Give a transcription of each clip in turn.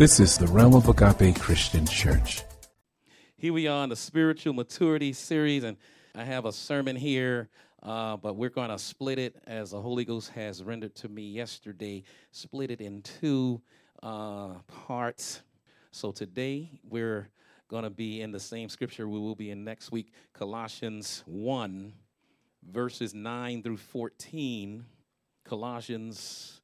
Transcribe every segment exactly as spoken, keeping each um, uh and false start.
This is the Realm of Agape Christian Church. Here we are in the Spiritual Maturity Series, and I have a sermon here, uh, but we're going to split it as the Holy Ghost has rendered to me yesterday, split it in two uh, parts. So today we're going to be in the same scripture we will be in next week, Colossians one, verses nine through fourteen, Colossians,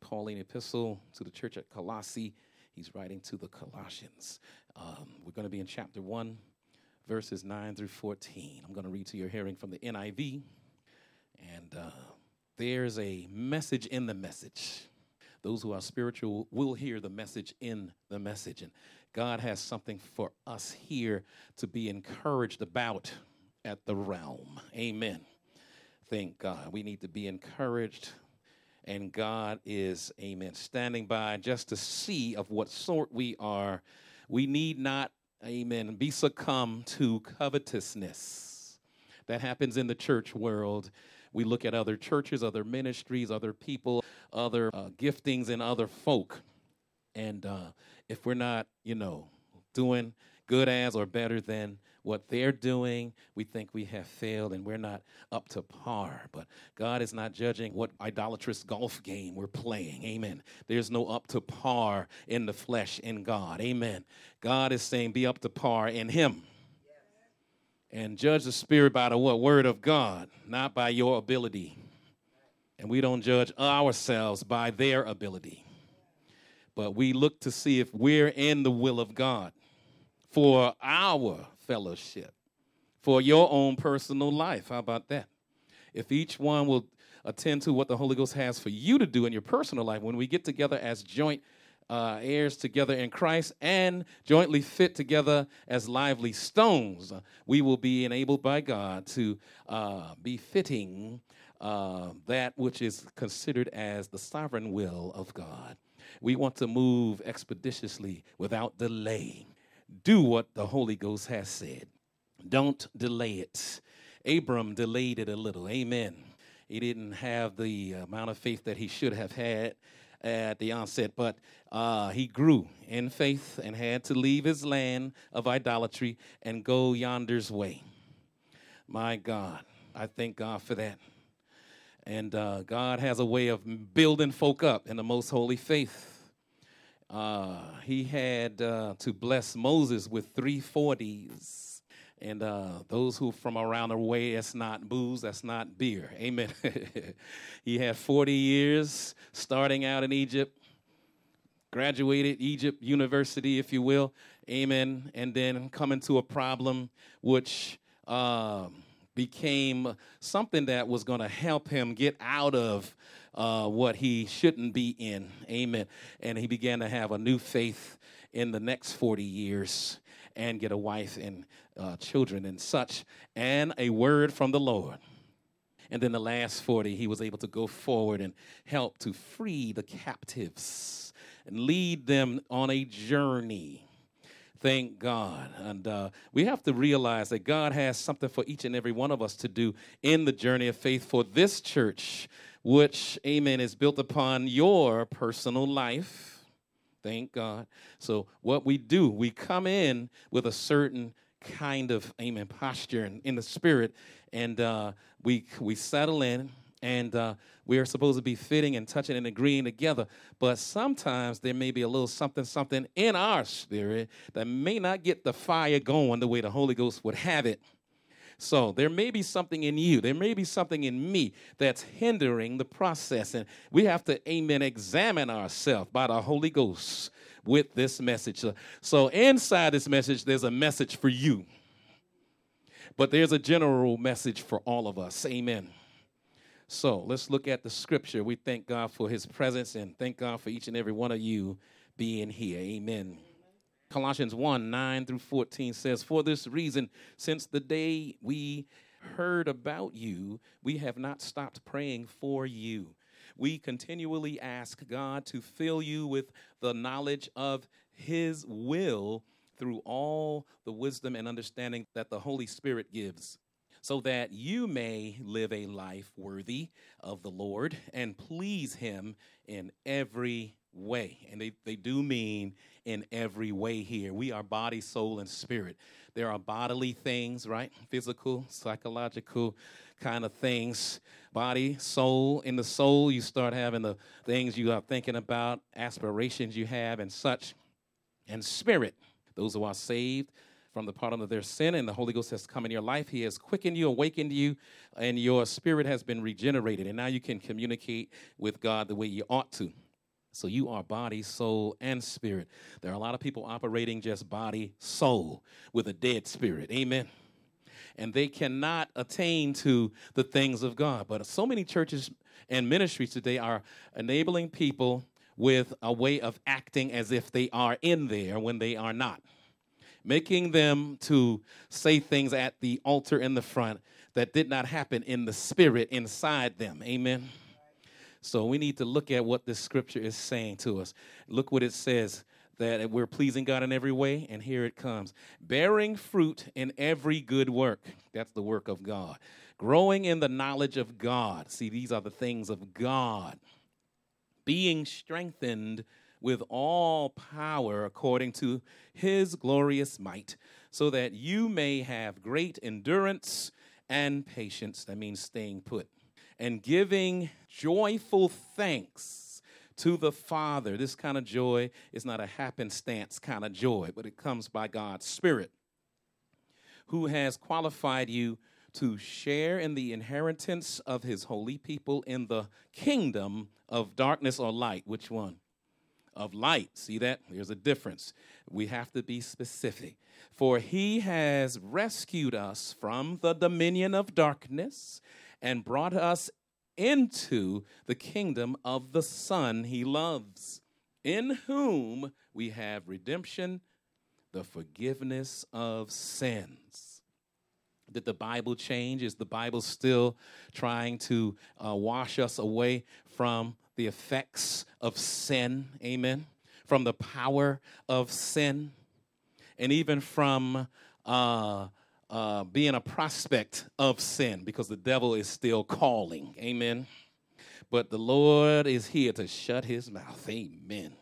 Pauline epistle to the church at Colossae. He's writing to the Colossians. Um, we're going to be in chapter one, verses nine through fourteen. I'm going to read to your hearing from the N I V. And uh, there's a message in the message. Those who are spiritual will hear the message in the message. And God has something for us here to be encouraged about at the realm. Amen. Thank God. We need to be encouraged. And God is, amen, standing by just to see of what sort we are. We need not, amen, be succumbed to covetousness. That happens in the church world. We look at other churches, other ministries, other people, other uh, giftings, and other folk. And uh, if we're not, you know, doing good as or better than what they're doing, we think we have failed and we're not up to par. But God is not judging what idolatrous golf game we're playing. Amen. There's no up to par in the flesh in God. Amen. God is saying be up to par in him. Yes. And judge the spirit by the what? Word of God, not by your ability. And we don't judge ourselves by their ability. But we look to see if we're in the will of God for our fellowship, for your own personal life. How about that? If each one will attend to what the Holy Ghost has for you to do in your personal life, when we get together as joint uh, heirs together in Christ and jointly fit together as lively stones, we will be enabled by God to uh, be fitting uh, that which is considered as the sovereign will of God. We want to move expeditiously without delay. Do what the Holy Ghost has said. Don't delay it. Abram delayed it a little. Amen. He didn't have the amount of faith that he should have had at the onset, but uh, he grew in faith and had to leave his land of idolatry and go yonder's way. My God, I thank God for that. And uh, God has a way of building folk up in the most holy faith. Uh, he had uh, to bless Moses with three forties. And uh, those who from around the way, that's not booze, that's not beer. Amen. He had forty years starting out in Egypt, graduated Egypt University, if you will. Amen. And then coming to a problem which uh, became something that was going to help him get out of Uh, what he shouldn't be in. Amen. And he began to have a new faith in the next forty years and get a wife and uh, children and such, and a word from the Lord. And then the last forty, he was able to go forward and help to free the captives and lead them on a journey. Thank God. And uh, we have to realize that God has something for each and every one of us to do in the journey of faith for this church, which, amen, is built upon your personal life. Thank God. So what we do, we come in with a certain kind of, amen, posture in, in the spirit, and uh, we we settle in, and uh, we are supposed to be fitting and touching and agreeing together. But sometimes there may be a little something, something in our spirit that may not get the fire going the way the Holy Ghost would have it. So there may be something in you, there may be something in me that's hindering the process. And we have to, amen, examine ourselves by the Holy Ghost with this message. So inside this message, there's a message for you. But there's a general message for all of us. Amen. So let's look at the scripture. We thank God for his presence and thank God for each and every one of you being here. Amen. Colossians one, nine through fourteen says, "For this reason, since the day we heard about you, we have not stopped praying for you. We continually ask God to fill you with the knowledge of his will through all the wisdom and understanding that the Holy Spirit gives, so that you may live a life worthy of the Lord and please him in every way. And they, they do mean in every way here. We are body, soul, and spirit. There are bodily things, right? Physical, psychological kind of things. Body, soul. In the soul, you start having the things you are thinking about, aspirations you have, and such. And spirit, those who are saved from the pardon of their sin, and the Holy Ghost has come in your life. He has quickened you, awakened you, and your spirit has been regenerated. And now you can communicate with God the way you ought to. So you are body, soul, and spirit. There are a lot of people operating just body, soul, with a dead spirit. Amen. And they cannot attain to the things of God. But so many churches and ministries today are enabling people with a way of acting as if they are in there when they are not. Making them to say things at the altar in the front that did not happen in the spirit inside them. Amen. So we need to look at what this scripture is saying to us. Look what it says, that we're pleasing God in every way, and here it comes. Bearing fruit in every good work. That's the work of God. Growing in the knowledge of God. See, these are the things of God. Being strengthened with all power according to his glorious might, so that you may have great endurance and patience. That means staying put. And giving joyful thanks to the Father. This kind of joy is not a happenstance kind of joy, but it comes by God's Spirit, who has qualified you to share in the inheritance of his holy people in the kingdom of darkness or light. Which one? Of light. See that? There's a difference. We have to be specific. For he has rescued us from the dominion of darkness and brought us into the kingdom of the Son he loves, in whom we have redemption, the forgiveness of sins. Did the Bible change? Is the Bible still trying to uh, wash us away from the effects of sin? Amen. From the power of sin, and even from uh, uh, being a prospect of sin, because the devil is still calling. Amen. But the Lord is here to shut his mouth. Amen.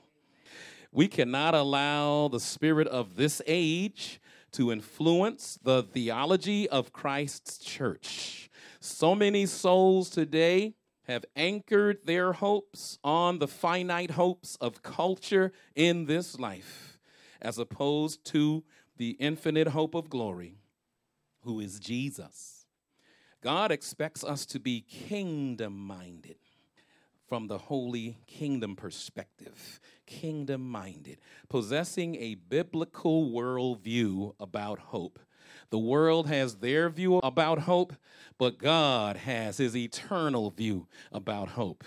We cannot allow the spirit of this age to influence the theology of Christ's church. So many souls today have anchored their hopes on the finite hopes of culture in this life, as opposed to the infinite hope of glory, who is Jesus. God expects us to be kingdom-minded from the holy kingdom perspective, kingdom-minded, possessing a biblical worldview about hope. The world has their view about hope, but God has his eternal view about hope.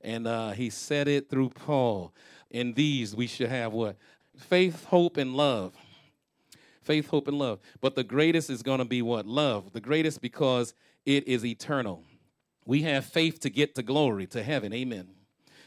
And uh, he said it through Paul. In these we should have what? Faith, hope, and love. Faith, hope, and love. But the greatest is going to be what? Love. The greatest, because it is eternal. We have faith to get to glory, to heaven. Amen.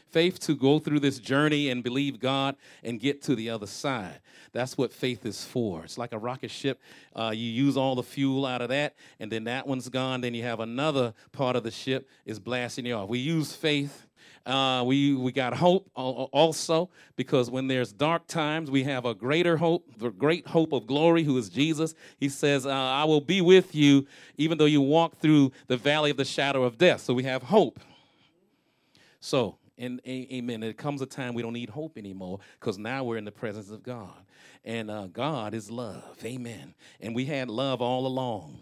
Faith to go through this journey and believe God and get to the other side. That's what faith is for. It's like a rocket ship. Uh, you use all the fuel out of that, and then that one's gone. Then you have another part of the ship is blasting you off. We use faith. Uh, we, we got hope also, because when there's dark times, we have a greater hope, the great hope of glory, who is Jesus. He says, uh, I will be with you even though you walk through the valley of the shadow of death. So we have hope. So, and amen. It comes a time we don't need hope anymore, because now we're in the presence of God. And uh, God is love. Amen. And we had love all along.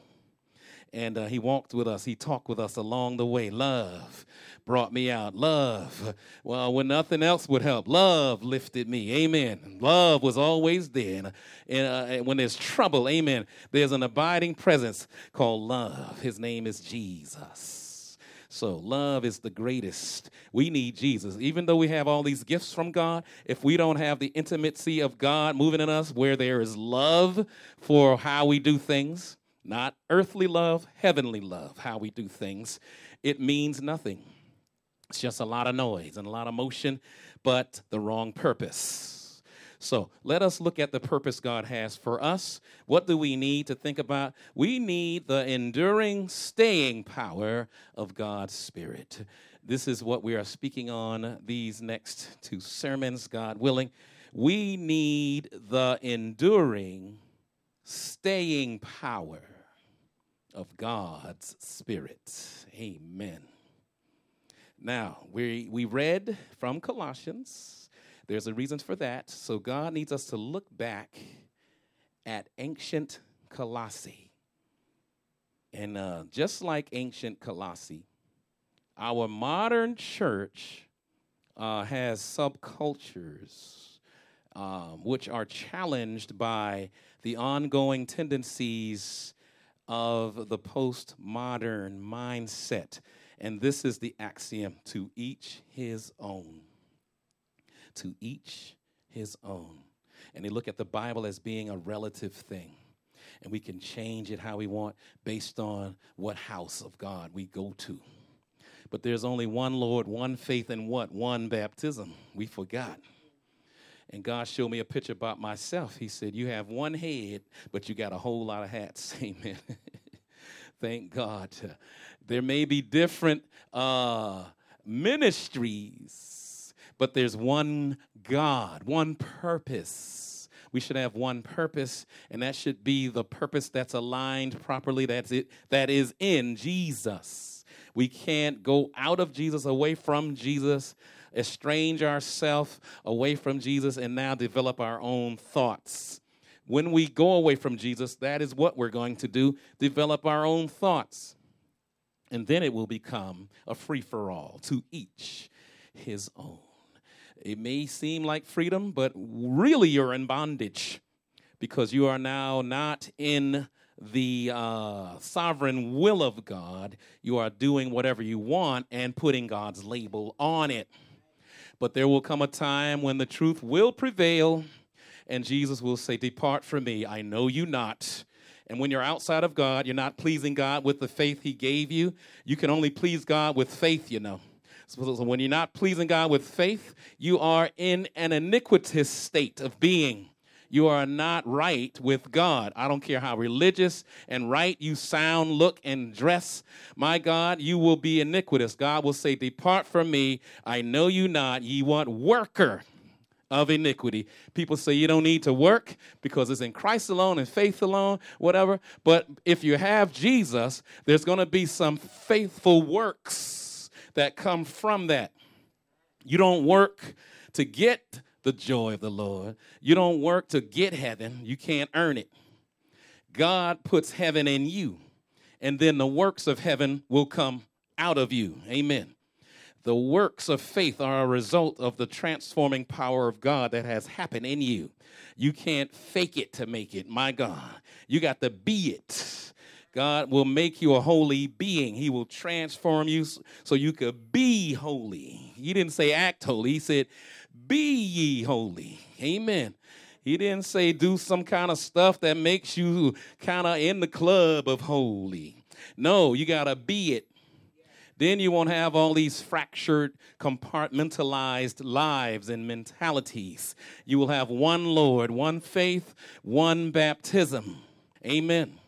And uh, he walked with us. He talked with us along the way. Love brought me out. Love, well, when nothing else would help, love lifted me. Amen. Love was always there. And, and, uh, and when there's trouble, amen, there's an abiding presence called love. His name is Jesus. So love is the greatest. We need Jesus. Even though we have all these gifts from God, if we don't have the intimacy of God moving in us, where there is love for how we do things, not earthly love, heavenly love, how we do things, it means nothing. It's just a lot of noise and a lot of motion, but the wrong purpose. So let us look at the purpose God has for us. What do we need to think about? We need the enduring, staying power of God's Spirit. This is what we are speaking on these next two sermons, God willing. We need the enduring, staying power of God's Spirit. Amen. Now, we, we read from Colossians. There's a reason for that. So God needs us to look back at ancient Colossae. And uh, just like ancient Colossae, our modern church uh, has subcultures um, which are challenged by the ongoing tendencies of the postmodern mindset. And this is the axiom, to each his own. To each his own. And they look at the Bible as being a relative thing. And we can change it how we want based on what house of God we go to. But there's only one Lord, one faith, and what? One baptism. We forgot. And God showed me a picture about myself. He said, you have one head, but you got a whole lot of hats. Amen. Thank God. There may be different uh, ministries, but there's one God, one purpose. We should have one purpose, and that should be the purpose that's aligned properly. That's it. That is in Jesus. We can't go out of Jesus, away from Jesus, estrange ourselves away from Jesus, and now develop our own thoughts. When we go away from Jesus, that is what we're going to do, develop our own thoughts. And then it will become a free-for-all, to each his own. It may seem like freedom, but really you're in bondage because you are now not in the uh, sovereign will of God. You are doing whatever you want and putting God's label on it. But there will come a time when the truth will prevail. And Jesus will say, depart from me, I know you not. And when you're outside of God, you're not pleasing God with the faith he gave you. You can only please God with faith, you know. So, so when you're not pleasing God with faith, you are in an iniquitous state of being. You are not right with God. I don't care how religious and right you sound, look, and dress. My God, you will be iniquitous. God will say, depart from me, I know you not, ye what worker of iniquity. People say you don't need to work because it's in Christ alone and faith alone, whatever. But if you have Jesus, there's going to be some faithful works that come from that. You don't work to get the joy of the Lord. You don't work to get heaven. You can't earn it. God puts heaven in you, and then the works of heaven will come out of you. Amen. The works of faith are a result of the transforming power of God that has happened in you. You can't fake it to make it, my God. You got to be it. God will make you a holy being. He will transform you so you could be holy. He didn't say act holy. He said, be ye holy. Amen. He didn't say do some kind of stuff that makes you kind of in the club of holy. No, you got to be it. Then you won't have all these fractured, compartmentalized lives and mentalities. You will have one Lord, one faith, one baptism. Amen.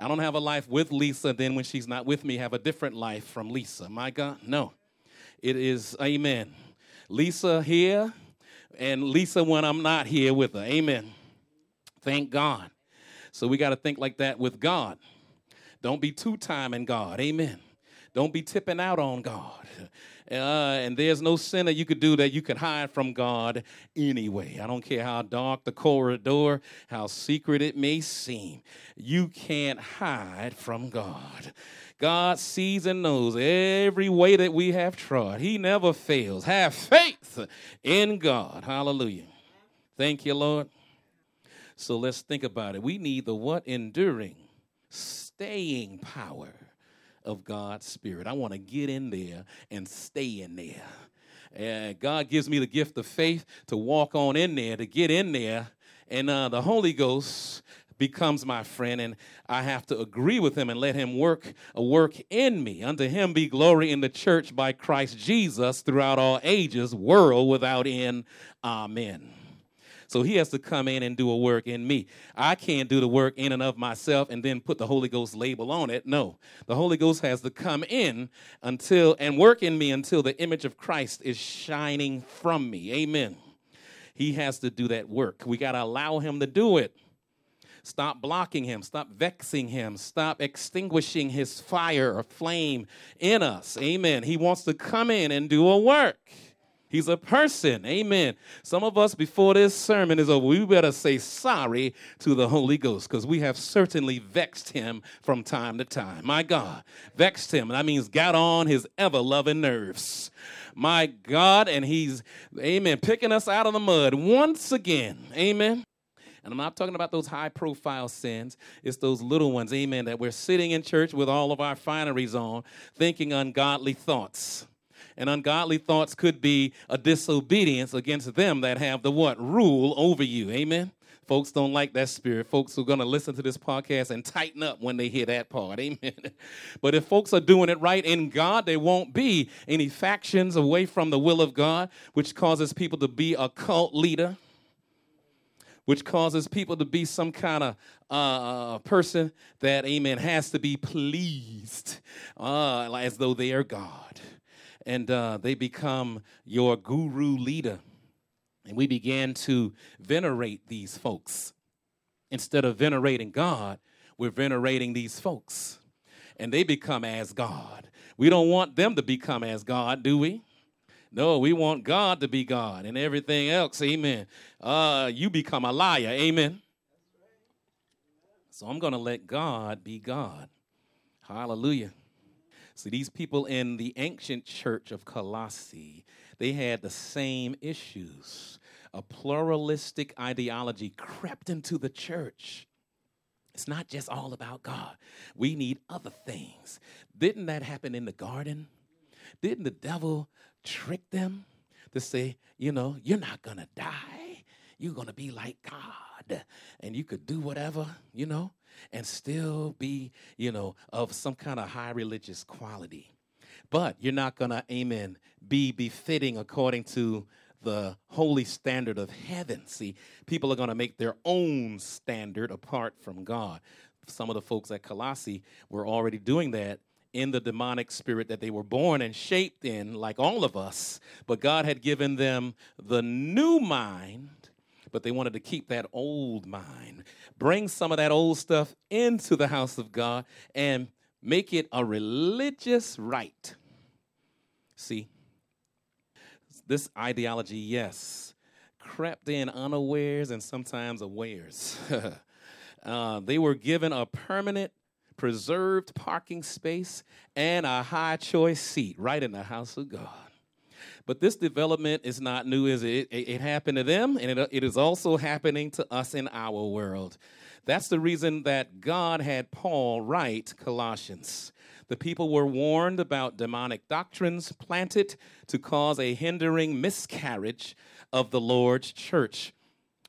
I don't have a life with Lisa. Then when she's not with me, have a different life from Lisa. My God, no. It is, amen. Lisa here and Lisa when I'm not here with her. Amen. Thank God. So we got to think like that with God. Don't be two-timing God. Amen. Don't be tipping out on God. Uh, and there's no sin that you could do that you could hide from God anyway. I don't care how dark the corridor, how secret it may seem. You can't hide from God. God sees and knows every way that we have trod. He never fails. Have faith in God. Hallelujah. Thank you, Lord. So let's think about it. We need the what? Enduring, staying power of God's Spirit. I want to get in there and stay in there. And God gives me the gift of faith to walk on in there, to get in there, and uh, the Holy Ghost becomes my friend, and I have to agree with him and let him work a work in me. Unto him be glory in the church by Christ Jesus throughout all ages, world without end. Amen. So he has to come in and do a work in me. I can't do the work in and of myself and then put the Holy Ghost label on it. No, the Holy Ghost has to come in until and work in me until the image of Christ is shining from me. Amen. He has to do that work. We got to allow him to do it. Stop blocking him. Stop vexing him. Stop extinguishing his fire or flame in us. Amen. He wants to come in and do a work. He's a person. Amen. Some of us, before this sermon is over, we better say sorry to the Holy Ghost because we have certainly vexed him from time to time. My God, vexed him. That means got on his ever-loving nerves. My God, and he's, amen, picking us out of the mud once again. Amen. And I'm not talking about those high-profile sins. It's those little ones, amen, that we're sitting in church with all of our fineries on, thinking ungodly thoughts. And ungodly thoughts could be a disobedience against them that have the what? Rule over you. Amen? Folks don't like that spirit. Folks are going to listen to this podcast and tighten up when they hear that part. Amen? But if folks are doing it right in God, there won't be any factions away from the will of God, which causes people to be a cult leader, which causes people to be some kind of uh, person that, amen, has to be pleased uh, as though they are God. And uh, they become your guru leader. And we began to venerate these folks. Instead of venerating God, we're venerating these folks. And they become as God. We don't want them to become as God, do we? No, we want God to be God and everything else. Amen. Uh, you become a liar. Amen. So I'm going to let God be God. Hallelujah. See, these people in the ancient church of Colossae, they had the same issues. A pluralistic ideology crept into the church. It's not just all about God. We need other things. Didn't that happen in the garden? Didn't the devil trick them to say, you know, you're not going to die. You're going to be like God, and you could do whatever, you know, and still be, you know, of some kind of high religious quality. But you're not going to, amen, be befitting according to the holy standard of heaven. See, people are going to make their own standard apart from God. Some of the folks at Colossae were already doing that in the demonic spirit that they were born and shaped in, like all of us. But God had given them the new mind, but they wanted to keep that old mind. Bring some of that old stuff into the house of God and make it a religious rite. See, this ideology, yes, crept in unawares and sometimes awares. uh, they were given a permanent, preserved parking space and a high-choice seat right in the house of God. But this development is not new, is it? It, it, it happened to them, and it, it is also happening to us in our world. That's the reason that God had Paul write Colossians. The people were warned about demonic doctrines planted to cause a hindering miscarriage of the Lord's church.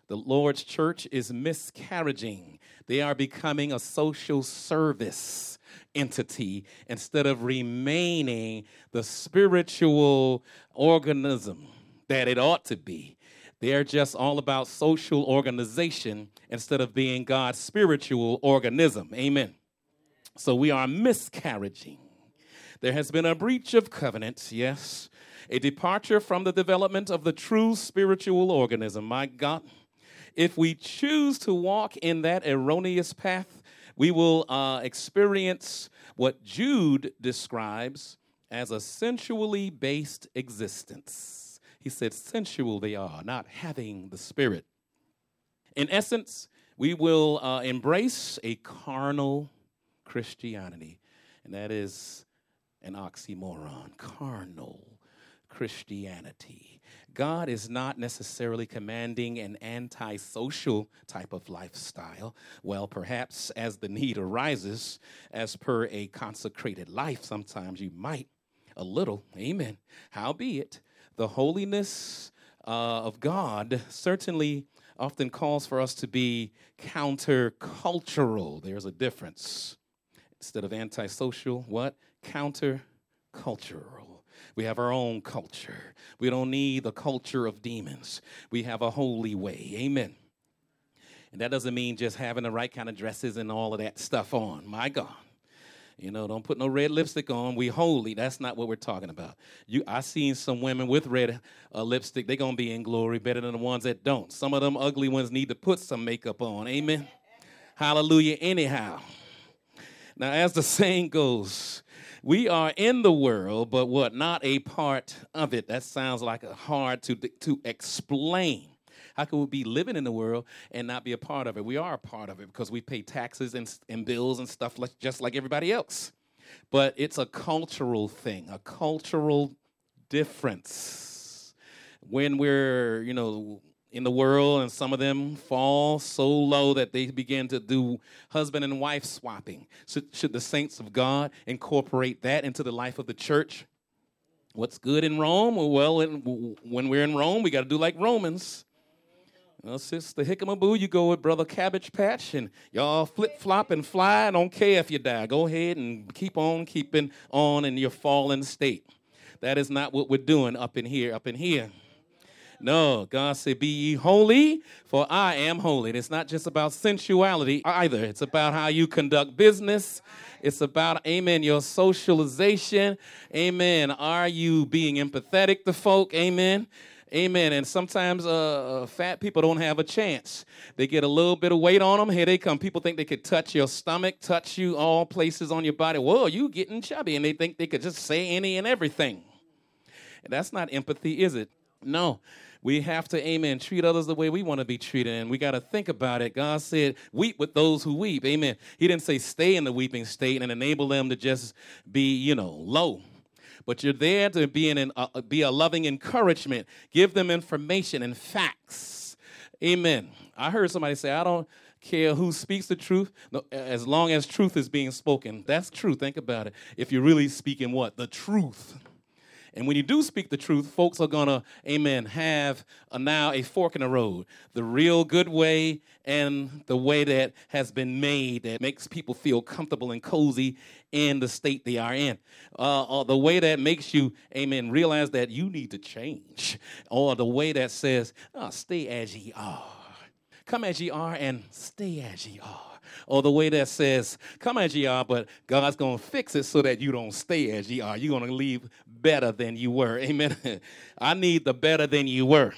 The Lord's church is miscarriaging. They are becoming a social service entity instead of remaining the spiritual organism that it ought to be. They're just all about social organization instead of being God's spiritual organism. Amen. So we are miscarriaging. There has been a breach of covenant, yes, a departure from the development of the true spiritual organism. My God, if we choose to walk in that erroneous path, we will uh, experience what Jude describes as a sensually based existence. He said, sensual they are, not having the Spirit. In essence, we will uh, embrace a carnal Christianity, and that is an oxymoron, carnal Christianity. God is not necessarily commanding an antisocial type of lifestyle. Well, perhaps as the need arises, as per a consecrated life, sometimes you might a little. Amen. Howbeit, the holiness uh, of God certainly often calls for us to be countercultural. There's a difference. Instead of antisocial, what? Countercultural. We have our own culture. We don't need the culture of demons. We have a holy way. Amen. And that doesn't mean just having the right kind of dresses and all of that stuff on. My God. You know, don't put no red lipstick on. We holy. That's not what we're talking about. You, I seen some women with red uh, lipstick. They're going to be in glory better than the ones that don't. Some of them ugly ones need to put some makeup on. Amen. Hallelujah. Anyhow. Now, as the saying goes, we are in the world, but what? Not a part of it. That sounds like a hard to, to explain. How can we be living in the world and not be a part of it? We are a part of it because we pay taxes and, and bills and stuff like, just like everybody else. But it's a cultural thing, a cultural difference. When we're, you know, in the world and some of them fall so low that they begin to do husband and wife swapping. Should, should the saints of God incorporate that into the life of the church? What's good in Rome? Well, in, when we're in Rome, we got to do like Romans. Well, Sister Hickamaboo, you go with Brother Cabbage Patch, and y'all flip-flop and fly. I don't care if you die. Go ahead and keep on keeping on in your fallen state. That is not what we're doing up in here, up in here. No, God said, be ye holy, for I am holy. And it's not just about sensuality either. It's about how you conduct business. It's about, amen, your socialization. Amen. Are you being empathetic to folk? Amen. Amen. And sometimes uh, fat people don't have a chance. They get a little bit of weight on them. Here they come. People think they could touch your stomach, touch you all places on your body. Whoa, you getting chubby. And they think they could just say any and everything. And that's not empathy, is it? No. We have to, amen, treat others the way we want to be treated. And we got to think about it. God said, weep with those who weep. Amen. He didn't say stay in the weeping state and enable them to just be, you know, low. But you're there to be, an, uh, be a loving encouragement. Give them information and facts. Amen. I heard somebody say, I don't care who speaks the truth, no, as long as truth is being spoken. That's true. Think about it. If you're really speaking what? The truth. And when you do speak the truth, folks are going to, amen, have a, now a fork in the road. The real good way and the way that has been made that makes people feel comfortable and cozy in the state they are in. Uh, or the way that makes you, amen, realize that you need to change. Or the way that says, oh, stay as ye are. Come as ye are and stay as ye are. Or the way that says, come as ye are, but God's going to fix it so that you don't stay as ye are. You're going to leave better than you were. Amen. I need the better than you were.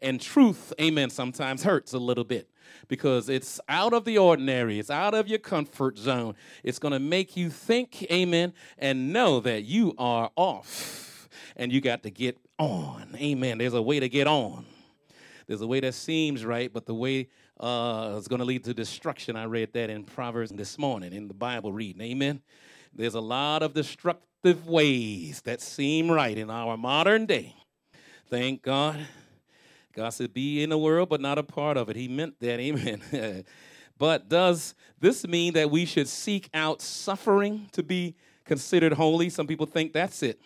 And truth, amen, sometimes hurts a little bit because it's out of the ordinary. It's out of your comfort zone. It's going to make you think, amen, and know that you are off and you got to get on. Amen. There's a way to get on. There's a way that seems right, but the way uh, is going to lead to destruction. I read that in Proverbs this morning in the Bible reading. Amen. There's a lot of destructive ways that seem right in our modern day. Thank God. God said, be in the world, but not a part of it. He meant that. Amen. But does this mean that we should seek out suffering to be considered holy? Some people think that's it.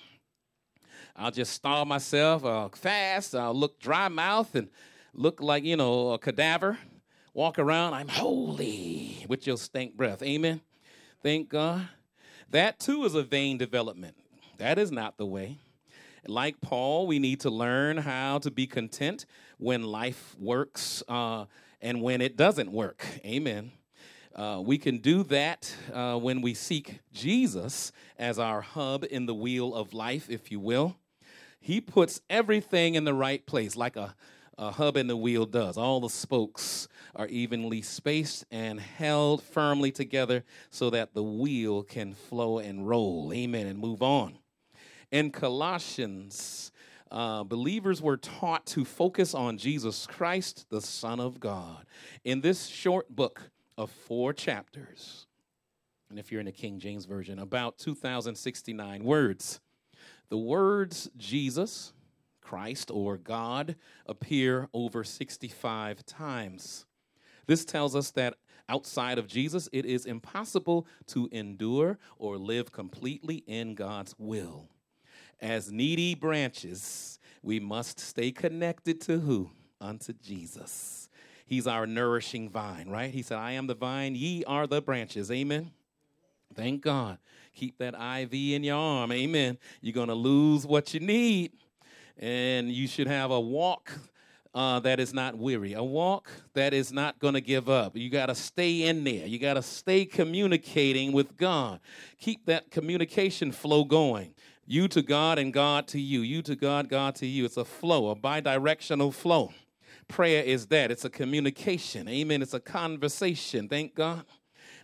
I'll just starve myself, I'll fast, I'll look dry-mouthed and look like, you know, a cadaver, walk around, I'm holy with your stank breath. Amen? Thank God. That, too, is a vain development. That is not the way. Like Paul, we need to learn how to be content when life works uh, and when it doesn't work. Amen. Uh, we can do that uh, when we seek Jesus as our hub in the wheel of life, if you will. He puts everything in the right place, like a, a hub in the wheel does. All the spokes are evenly spaced and held firmly together so that the wheel can flow and roll. Amen. And move on. In Colossians, uh, believers were taught to focus on Jesus Christ, the Son of God. In this short book of four chapters, and if you're in the King James Version, about two thousand sixty-nine words, the words Jesus, Christ, or God appear over sixty-five times. This tells us that outside of Jesus, it is impossible to endure or live completely in God's will. As needy branches, we must stay connected to who? Unto Jesus. He's our nourishing vine, right? He said, I am the vine, ye are the branches. Amen. Thank God. Keep that I V in your arm. Amen. You're going to lose what you need. And you should have a walk uh, that is not weary, a walk that is not going to give up. You got to stay in there. You got to stay communicating with God. Keep that communication flow going. You to God and God to you. You to God, God to you. It's a flow, a bidirectional flow. Prayer is that. It's a communication. Amen. It's a conversation. Thank God.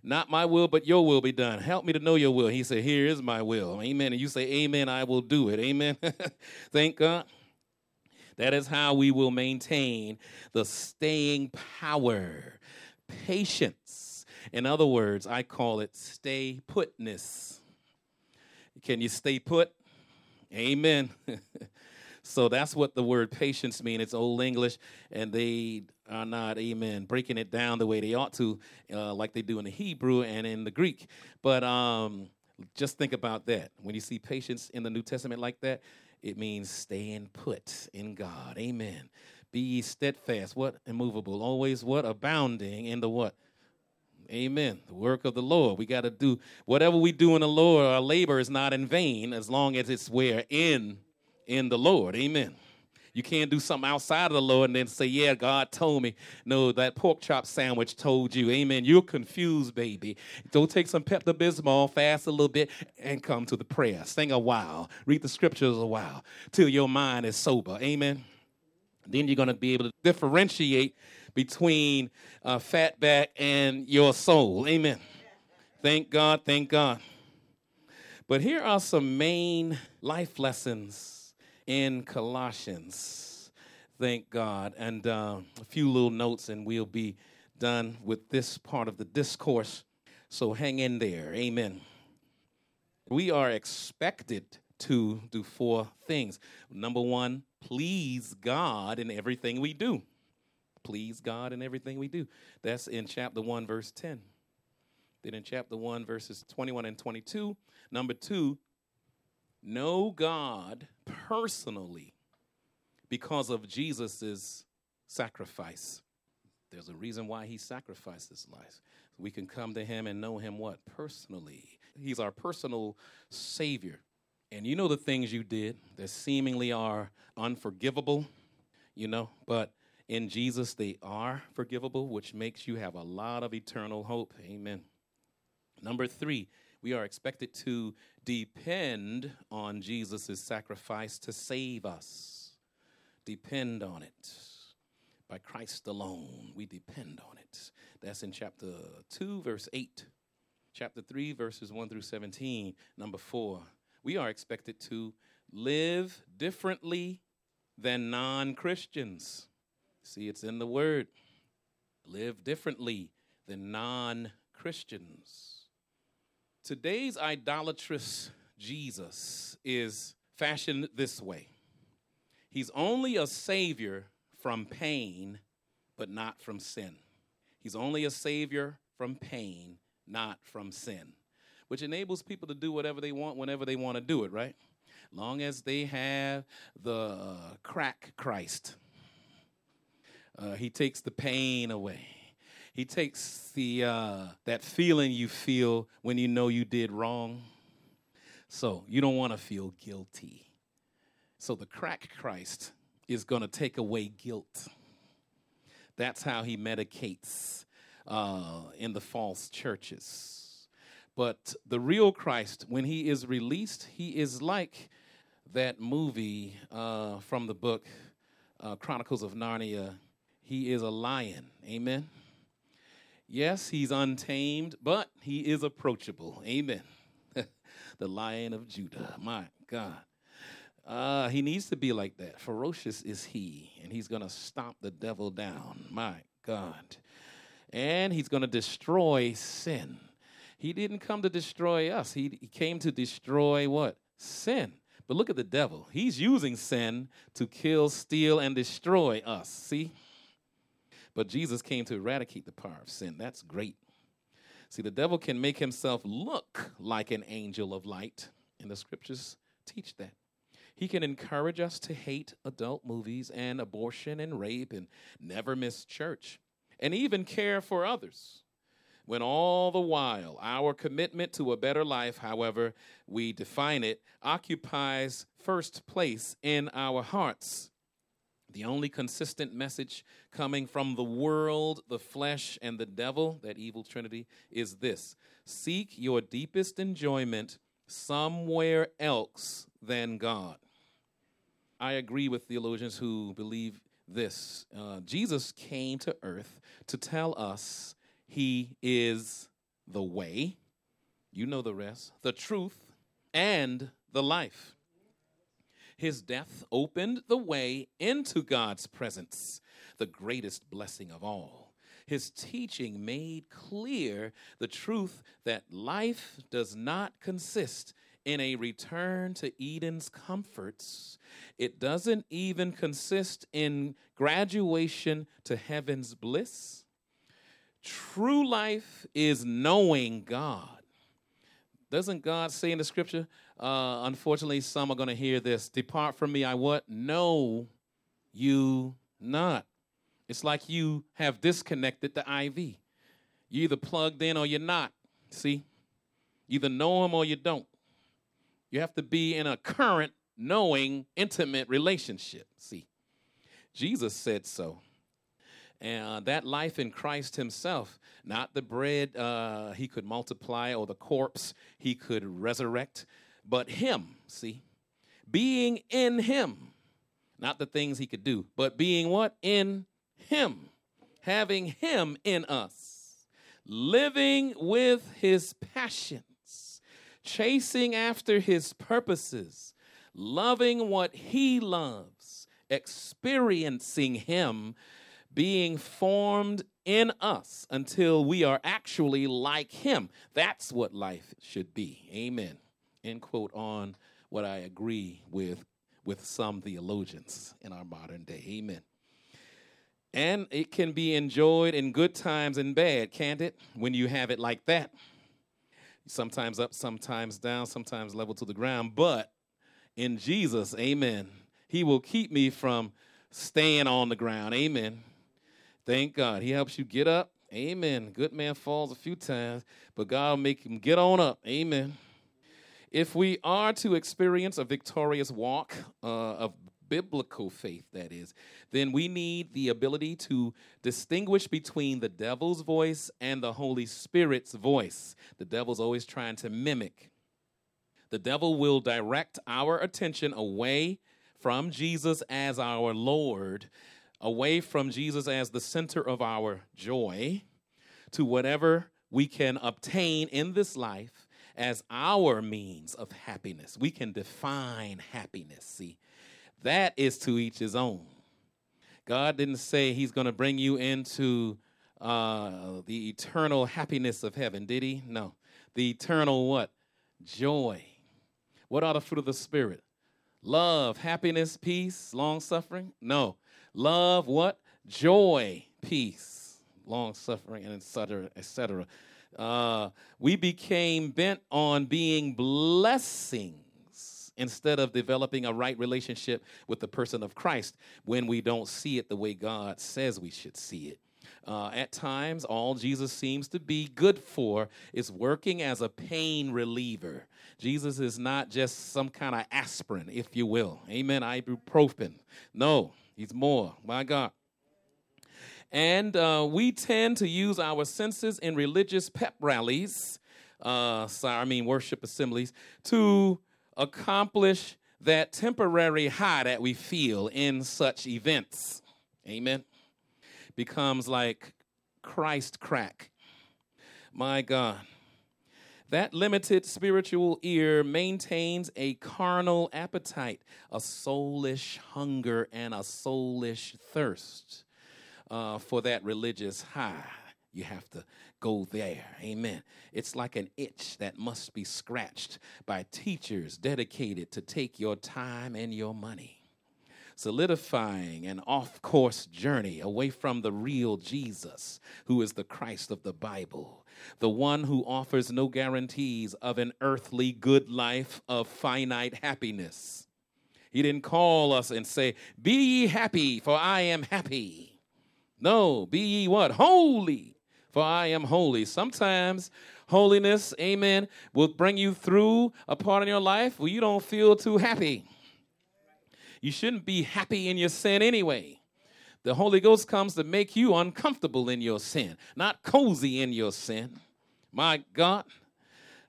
Not my will, but your will be done. Help me to know your will. He said, here is my will. Amen. And you say, amen, I will do it. Amen. Thank God. That is how we will maintain the staying power. Patience. In other words, I call it stay putness. Can you stay put? Amen. So that's what the word patience means. It's Old English, and they are not, amen, breaking it down the way they ought to, uh, like they do in the Hebrew and in the Greek. But um, just think about that. When you see patience in the New Testament like that, it means staying put in God. Amen. Be ye steadfast, what? Immovable. Always what? Abounding in the what? Amen. The work of the Lord. We got to do whatever we do in the Lord. Our labor is not in vain as long as it's where? In in the Lord. Amen. You can't do something outside of the Lord and then say, yeah, God told me. No, that pork chop sandwich told you. Amen. You're confused, baby. Go take some Pepto Bismol, fast a little bit, and come to the prayer. Sing a while. Read the scriptures a while till your mind is sober. Amen. Then you're going to be able to differentiate between uh, fat back and your soul. Amen. Thank God. Thank God. But here are some main life lessons in Colossians, thank God, and uh, a few little notes, and we'll be done with this part of the discourse, so hang in there, amen. We are expected to do four things. Number one, please God in everything we do. Please God in everything we do. That's in chapter one, verse ten. Then in chapter one, verses twenty-one and twenty-two, number two, know God personally because of Jesus' sacrifice. There's a reason why he sacrificed his life. We can come to him and know him what? Personally. He's our personal Savior. And you know the things you did that seemingly are unforgivable, you know, but in Jesus they are forgivable, which makes you have a lot of eternal hope. Amen. Number three, we are expected to depend on Jesus' sacrifice to save us. Depend on it. By Christ alone, we depend on it. That's in chapter two, verse eight. Chapter three, verses one through seventeen. Number four, we are expected to live differently than non-Christians. See, it's in the word. Live differently than non-Christians. Today's idolatrous Jesus is fashioned this way. He's only a savior from pain, but not from sin. He's only a savior from pain, not from sin, which enables people to do whatever they want whenever they want to do it, right? Long as they have the uh, crack Christ. Uh, he takes the pain away. He takes the uh, that feeling you feel when you know you did wrong. So you don't want to feel guilty. So the crack Christ is going to take away guilt. That's how he medicates uh, in the false churches. But the real Christ, when he is released, he is like that movie uh, from the book uh, Chronicles of Narnia. He is a lion. Amen. Yes, he's untamed, but he is approachable. Amen. The Lion of Judah. My God. Uh, he needs to be like that. Ferocious is he, and he's going to stomp the devil down. My God. And he's going to destroy sin. He didn't come to destroy us. He, he came to destroy what? Sin. But look at the devil. He's using sin to kill, steal, and destroy us. See? But Jesus came to eradicate the power of sin. That's great. See, the devil can make himself look like an angel of light, and the scriptures teach that. He can encourage us to hate adult movies and abortion and rape and never miss church and even care for others. when all the while our commitment to a better life, however we define it, occupies first place in our hearts. The only consistent message coming from the world, the flesh, and the devil, that evil trinity, is this: seek your deepest enjoyment somewhere else than God. I agree with theologians who believe this. Uh, Jesus came to earth to tell us he is the way, you know the rest, the truth, and the life. His death opened the way into God's presence, the greatest blessing of all. His teaching made clear the truth that life does not consist in a return to Eden's comforts. It doesn't even consist in graduation to heaven's bliss. True life is knowing God. Doesn't God say in the scripture, uh, unfortunately, some are going to hear this, depart from me, I what? Know you not. It's like you have disconnected the I V. You either plugged in or you're not, see? You either know him or you don't. You have to be in a current, knowing, intimate relationship, see? Jesus said so. And that life in Christ himself, not the bread uh, he could multiply or the corpse he could resurrect, but him, see? Being in him, not the things he could do, but being what? In him, having him in us, living with his passions, chasing after his purposes, loving what he loves, experiencing him, being formed in us until we are actually like him. That's what life should be. Amen. End quote on what I agree with with some theologians in our modern day. Amen. And it can be enjoyed in good times and bad, can't it? When you have it like that. Sometimes up, sometimes down, sometimes level to the ground. But in Jesus, amen, he will keep me from staying on the ground. Amen. Thank God. He helps you get up. Amen. Good man falls a few times, but God will make him get on up. Amen. If we are to experience a victorious walk uh, of biblical faith, that is, then we need the ability to distinguish between the devil's voice and the Holy Spirit's voice. The devil's always trying to mimic. The devil will direct our attention away from Jesus as our Lord, away from Jesus as the center of our joy, to whatever we can obtain in this life as our means of happiness. We can define happiness, see. That is to each his own. God didn't say he's going to bring you into uh, the eternal happiness of heaven, did he? No. The eternal what? Joy. What are the fruit of the Spirit? Love, happiness, peace, long-suffering? No. Love, what? Joy, peace, long-suffering, and et cetera, et cetera. Uh, we became bent on being blessings instead of developing a right relationship with the person of Christ when we don't see it the way God says we should see it. Uh, at times, all Jesus seems to be good for is working as a pain reliever. Jesus is not just some kind of aspirin, if you will. Amen. Ibuprofen. No, he's more. My God. And uh, we tend to use our senses in religious pep rallies, uh, sorry, I mean worship assemblies, to accomplish that temporary high that we feel in such events. Amen. Becomes like Christ crack. My God. That limited spiritual ear maintains a carnal appetite, a soulish hunger, and a soulish thirst uh, for that religious high. You have to go there. Amen. It's like an itch that must be scratched by teachers dedicated to take your time and your money, solidifying an off-course journey away from the real Jesus, who is the Christ of the Bible, the one who offers no guarantees of an earthly good life of finite happiness. He didn't call us and say, be ye happy, for I am happy. No, be ye what? Holy, for I am holy. Sometimes holiness, amen, will bring you through a part in your life where you don't feel too happy. You shouldn't be happy in your sin anyway. The Holy Ghost comes to make you uncomfortable in your sin, not cozy in your sin. My God,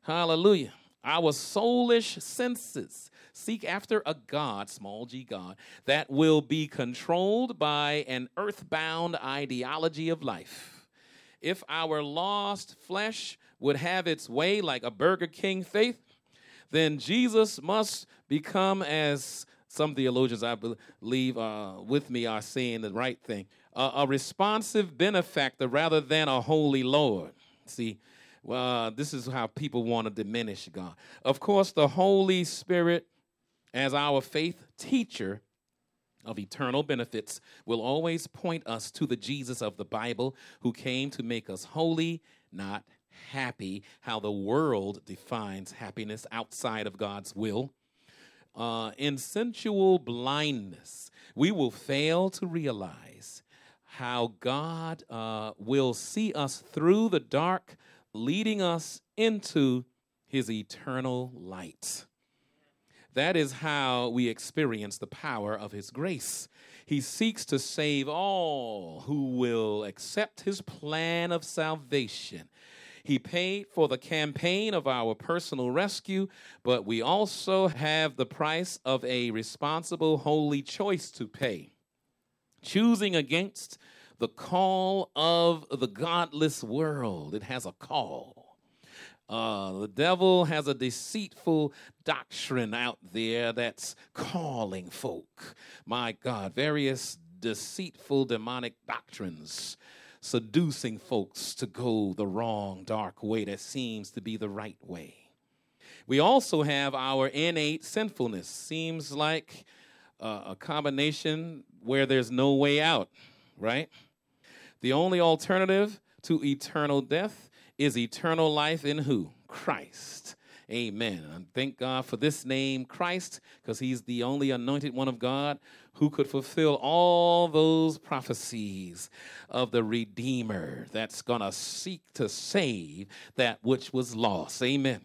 hallelujah. Our soulish senses seek after a God, small g God, that will be controlled by an earthbound ideology of life. If our lost flesh would have its way like a Burger King faith, then Jesus must become, as some theologians, I believe, uh, with me are saying the right thing, uh, a responsive benefactor rather than a holy Lord. See, uh, this is how people want to diminish God. Of course, the Holy Spirit, as our faith teacher of eternal benefits, will always point us to the Jesus of the Bible who came to make us holy, not happy, how the world defines happiness outside of God's will. Uh, in sensual blindness, we will fail to realize how God uh, will see us through the dark, leading us into his eternal light. That is how we experience the power of his grace. He seeks to save all who will accept his plan of salvation. He paid for the campaign of our personal rescue, but we also have the price of a responsible, holy choice to pay. Choosing against the call of the godless world. It has a call. Uh, the devil has a deceitful doctrine out there that's calling folk. My God, various deceitful demonic doctrines, seducing folks to go the wrong, dark way that seems to be the right way. We also have our innate sinfulness. Seems like uh, a combination where there's no way out, right? The only alternative to eternal death is eternal life in who? Christ. Amen. And thank God for this name, Christ, because he's the only anointed one of God who could fulfill all those prophecies of the Redeemer that's going to seek to save that which was lost. Amen.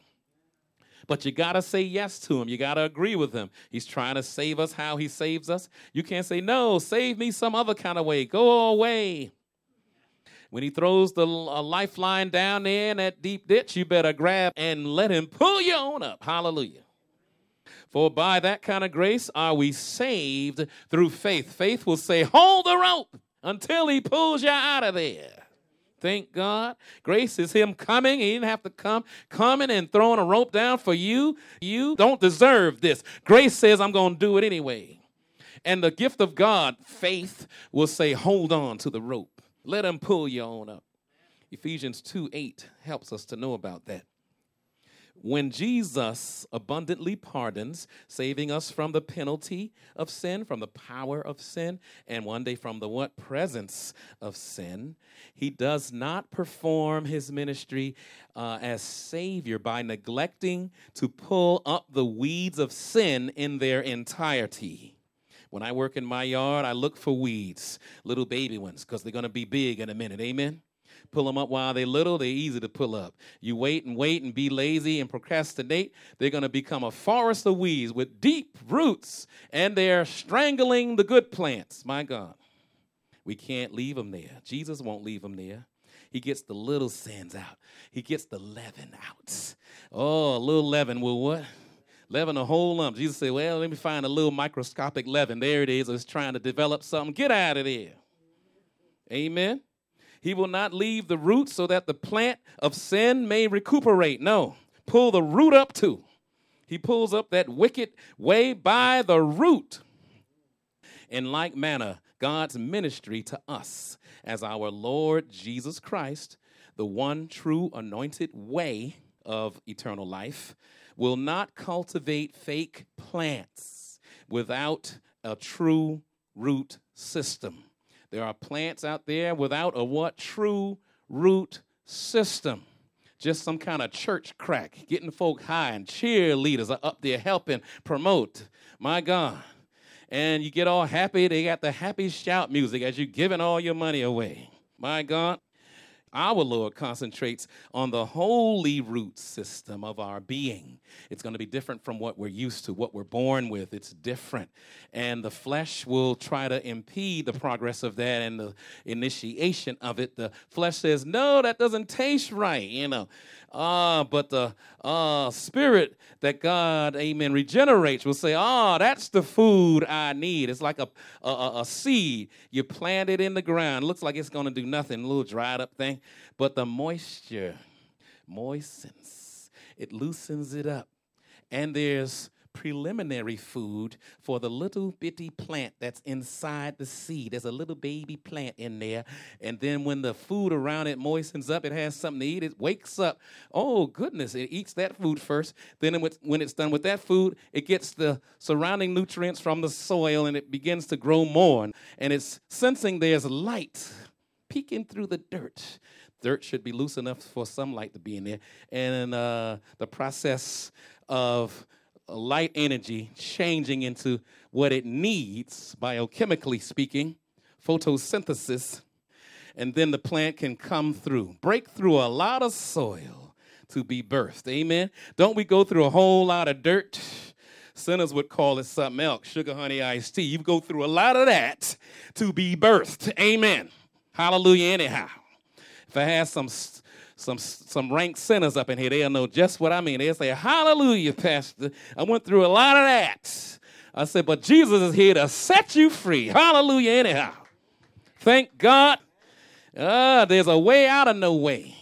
But you got to say yes to him. You got to agree with him. He's trying to save us how he saves us. You can't say, no, save me some other kind of way. Go away. When he throws the uh, lifeline down there in that deep ditch, you better grab and let him pull you on up. Hallelujah. For by that kind of grace are we saved through faith. Faith will say, hold the rope until he pulls you out of there. Thank God. Grace is him coming. He didn't have to come. Coming and throwing a rope down for you. You don't deserve this. Grace says, I'm going to do it anyway. And the gift of God, faith, will say, hold on to the rope. Let him pull you on up. Ephesians two eight helps us to know about that. When Jesus abundantly pardons, saving us from the penalty of sin, from the power of sin, and one day from the what? Presence of sin. He does not perform his ministry uh, as Savior by neglecting to pull up the weeds of sin in their entirety. When I work in my yard, I look for weeds, little baby ones, because they're going to be big in a minute. Amen? Pull them up while they're little. They're easy to pull up. You wait and wait and be lazy and procrastinate. They're going to become a forest of weeds with deep roots, and they're strangling the good plants. My God, we can't leave them there. Jesus won't leave them there. He gets the little sins out. He gets the leaven out. Oh, a little leaven will what? Leaven a whole lump. Jesus said, well, let me find a little microscopic leaven. There it is. It's trying to develop something. Get out of there. Amen. He will not leave the root so that the plant of sin may recuperate. No. Pull the root up too. He pulls up that wicked way by the root. In like manner, God's ministry to us as our Lord Jesus Christ, the one true anointed way of eternal life, will not cultivate fake plants without a true root system. There are plants out there without a what? True root system. Just some kind of church crack, getting folk high, and cheerleaders are up there helping promote. My God. And you get all happy. They got the happy shout music as you're giving all your money away. My God. Our Lord concentrates on the holy root system of our being. It's going to be different from what we're used to, what we're born with. It's different. And the flesh will try to impede the progress of that and the initiation of it. The flesh says, no, that doesn't taste right, you know. Uh, but the uh, spirit that God, amen, regenerates will say, oh, that's the food I need. It's like a, a, a seed. You plant it in the ground. It looks like it's going to do nothing, a little dried up thing. But the moisture moistens. It loosens it up. And there's preliminary food for the little bitty plant that's inside the seed. There's a little baby plant in there. And then when the food around it moistens up, it has something to eat. It wakes up. Oh, goodness. It eats that food first. Then it, when it's done with that food, it gets the surrounding nutrients from the soil, and it begins to grow more. And it's sensing there's light peeking through the dirt. Dirt should be loose enough for some light to be in there. And uh, the process of light energy changing into what it needs, biochemically speaking, photosynthesis, and then the plant can come through, break through a lot of soil to be birthed. Amen? Don't we go through a whole lot of dirt? Sinners would call it something else, sugar, honey, iced tea. You go through a lot of that to be birthed. Amen. Hallelujah anyhow. If I had some Some some rank sinners up in here, they'll know just what I mean. They'll say, hallelujah, Pastor. I went through a lot of that. I said, but Jesus is here to set you free. Hallelujah anyhow. Thank God. Uh, there's a way out of no way.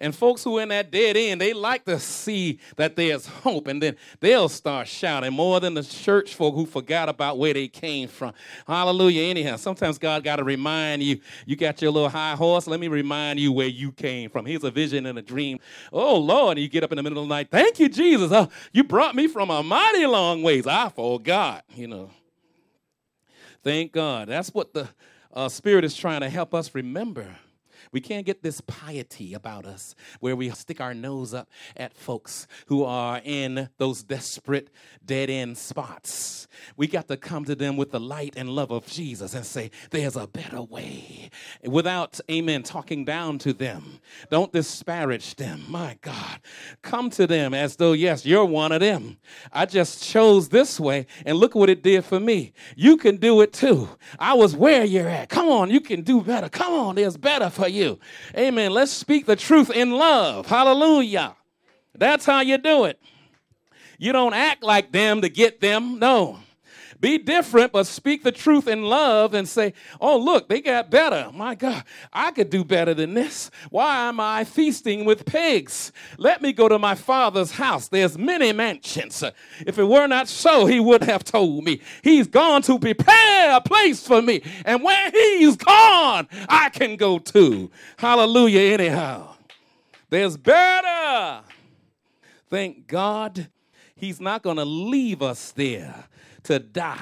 And folks who are in that dead end, they like to see that there's hope. And then they'll start shouting more than the church folk who forgot about where they came from. Hallelujah. Anyhow, sometimes God got to remind you. You got your little high horse. Let me remind you where you came from. Here's a vision and a dream. Oh, Lord. And you get up in the middle of the night. Thank you, Jesus. Oh, you brought me from a mighty long ways. I forgot, you know. Thank God. That's what the uh, Spirit is trying to help us remember. We can't get this piety about us where we stick our nose up at folks who are in those desperate dead-end spots. We got to come to them with the light and love of Jesus and say, there's a better way. Without, amen, talking down to them. Don't disparage them. My God. Come to them as though, yes, you're one of them. I just chose this way, and look what it did for me. You can do it too. I was where you're at. Come on, you can do better. Come on, there's better for you. You. Amen. Let's speak the truth in love. Hallelujah. That's how you do it. You don't act like them to get them. No. Be different, but speak the truth in love and say, oh, look, they got better. My God, I could do better than this. Why am I feasting with pigs? Let me go to my Father's house. There's many mansions. If it were not so, he would have told me. He's gone to prepare a place for me. And where he's gone, I can go too. Hallelujah, anyhow. There's better. Thank God he's not going to leave us there to die.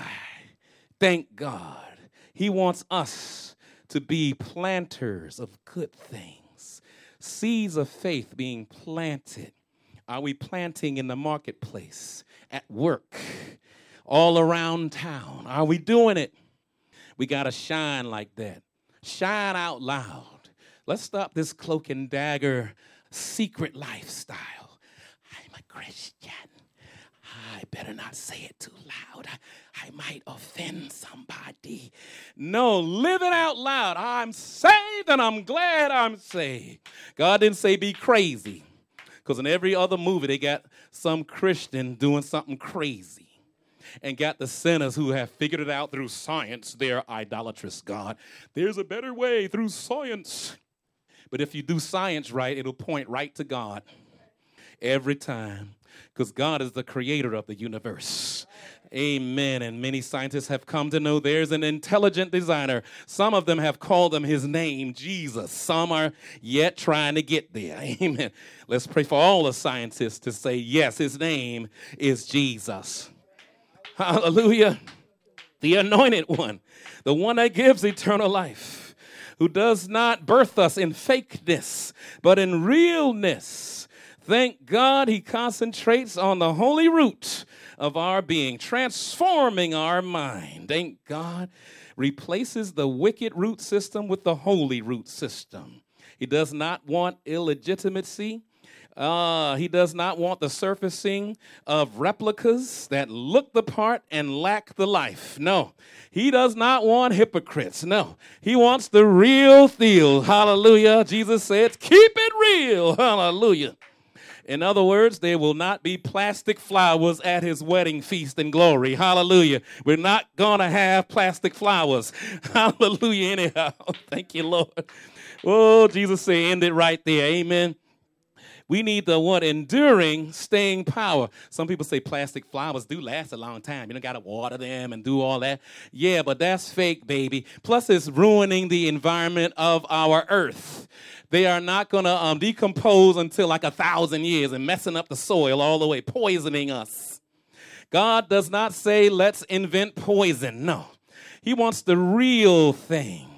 Thank God. He wants us to be planters of good things. Seeds of faith being planted. Are we planting in the marketplace, at work, all around town? Are we doing it? We got to shine like that. Shine out loud. Let's stop this cloak and dagger secret lifestyle. I'm a Christian. I better not say it too loud. I might offend somebody. No, live it out loud. I'm saved and I'm glad I'm saved. God didn't say be crazy, because in every other movie they got some Christian doing something crazy and got the sinners who have figured it out through science, their idolatrous God. There's a better way through science. But if you do science right, it'll point right to God every time. Because God is the creator of the universe. Amen. And many scientists have come to know there's an intelligent designer. Some of them have called him his name, Jesus. Some are yet trying to get there. Amen. Let's pray for all the scientists to say, yes, his name is Jesus. Hallelujah. The anointed one, the one that gives eternal life, who does not birth us in fakeness, but in realness. Thank God he concentrates on the holy root of our being, transforming our mind. Thank God replaces the wicked root system with the holy root system. He does not want illegitimacy. Uh, he does not want the surfacing of replicas that look the part and lack the life. No, he does not want hypocrites. No, he wants the real deal. Hallelujah. Jesus said, keep it real. Hallelujah. In other words, there will not be plastic flowers at his wedding feast in glory. Hallelujah. We're not going to have plastic flowers. Hallelujah. Anyhow, thank you, Lord. Oh, Jesus said, end it right there. Amen. We need the what? Enduring, staying power. Some people say plastic flowers do last a long time. You don't got to water them and do all that. Yeah, but that's fake, baby. Plus, it's ruining the environment of our earth. They are not going to um, decompose until like a thousand years and messing up the soil all the way, poisoning us. God does not say, let's invent poison. No, he wants the real thing,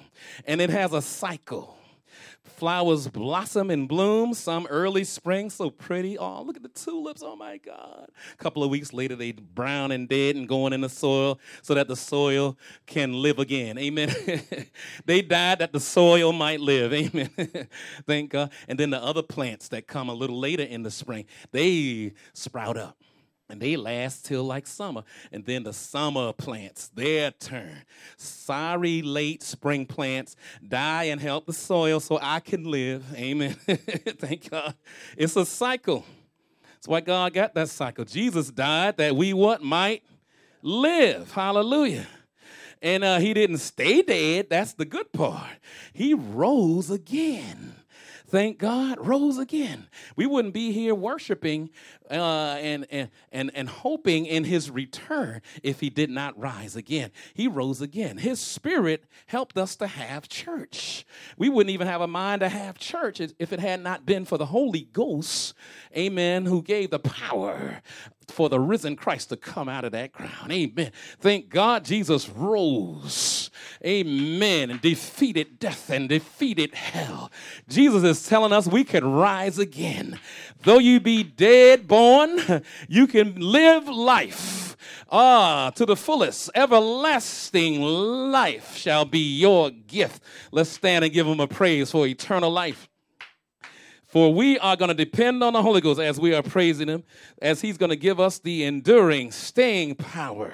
and it has a cycle. Flowers blossom and bloom, some early spring, so pretty. Oh, look at the tulips, oh my God. A couple of weeks later, they brown and dead and going in the soil so that the soil can live again, amen. They died that the soil might live, amen. Thank God. And then the other plants that come a little later in the spring, they sprout up. And they last till like summer. And then the summer plants, their turn. Sorry, late spring plants, die and help the soil so I can live. Amen. Thank God. It's a cycle. That's why God got that cycle. Jesus died that we what might live. Hallelujah. And uh, he didn't stay dead. That's the good part. He rose again. Thank God, rose again. We wouldn't be here worshiping uh, and, and and and hoping in his return if he did not rise again. He rose again. His spirit helped us to have church. We wouldn't even have a mind to have church if it had not been for the Holy Ghost, amen, who gave the power for the risen Christ to come out of that ground. Amen. Thank God Jesus rose. Amen. And defeated death and defeated hell. Jesus is telling us we can rise again. Though you be dead born, you can live life. Ah, to the fullest, everlasting life shall be your gift. Let's stand and give him a praise for eternal life. For we are going to depend on the Holy Ghost as we are praising him, as he's going to give us the enduring, staying power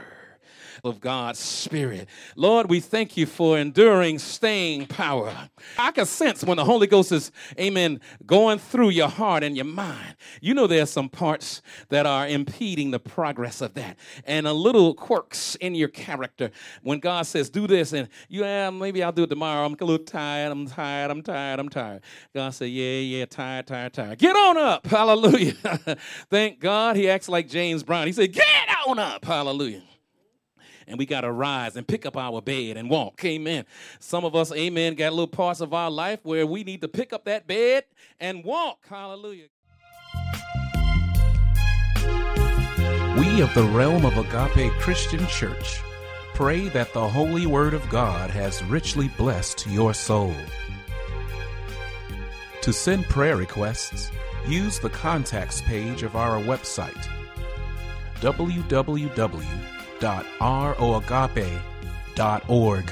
of God's Spirit. Lord, we thank you for enduring, staying power. I can sense when the Holy Ghost is, amen, going through your heart and your mind. You know there's some parts that are impeding the progress of that, and a little quirks in your character. When God says, do this, and you, yeah, maybe I'll do it tomorrow. I'm a little tired. I'm tired. I'm tired. I'm tired. God said, yeah, yeah, tired, tired, tired. Get on up. Hallelujah. Thank God. He acts like James Brown. He said, get on up. Hallelujah. And we got to rise and pick up our bed and walk. Amen. Some of us, amen, got little parts of our life where we need to pick up that bed and walk. Hallelujah. We of the Realm of Agape Christian Church pray that the Holy Word of God has richly blessed your soul. To send prayer requests, use the contacts page of our website, www. dot roagape dot org.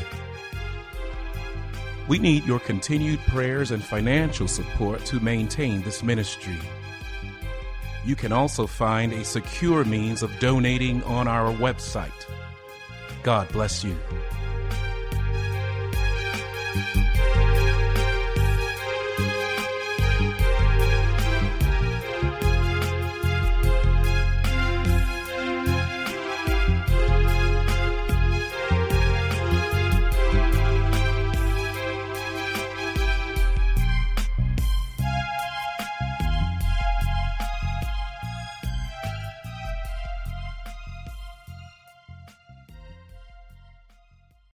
We need your continued prayers and financial support to maintain this ministry. You can also find a secure means of donating on our website. God bless you.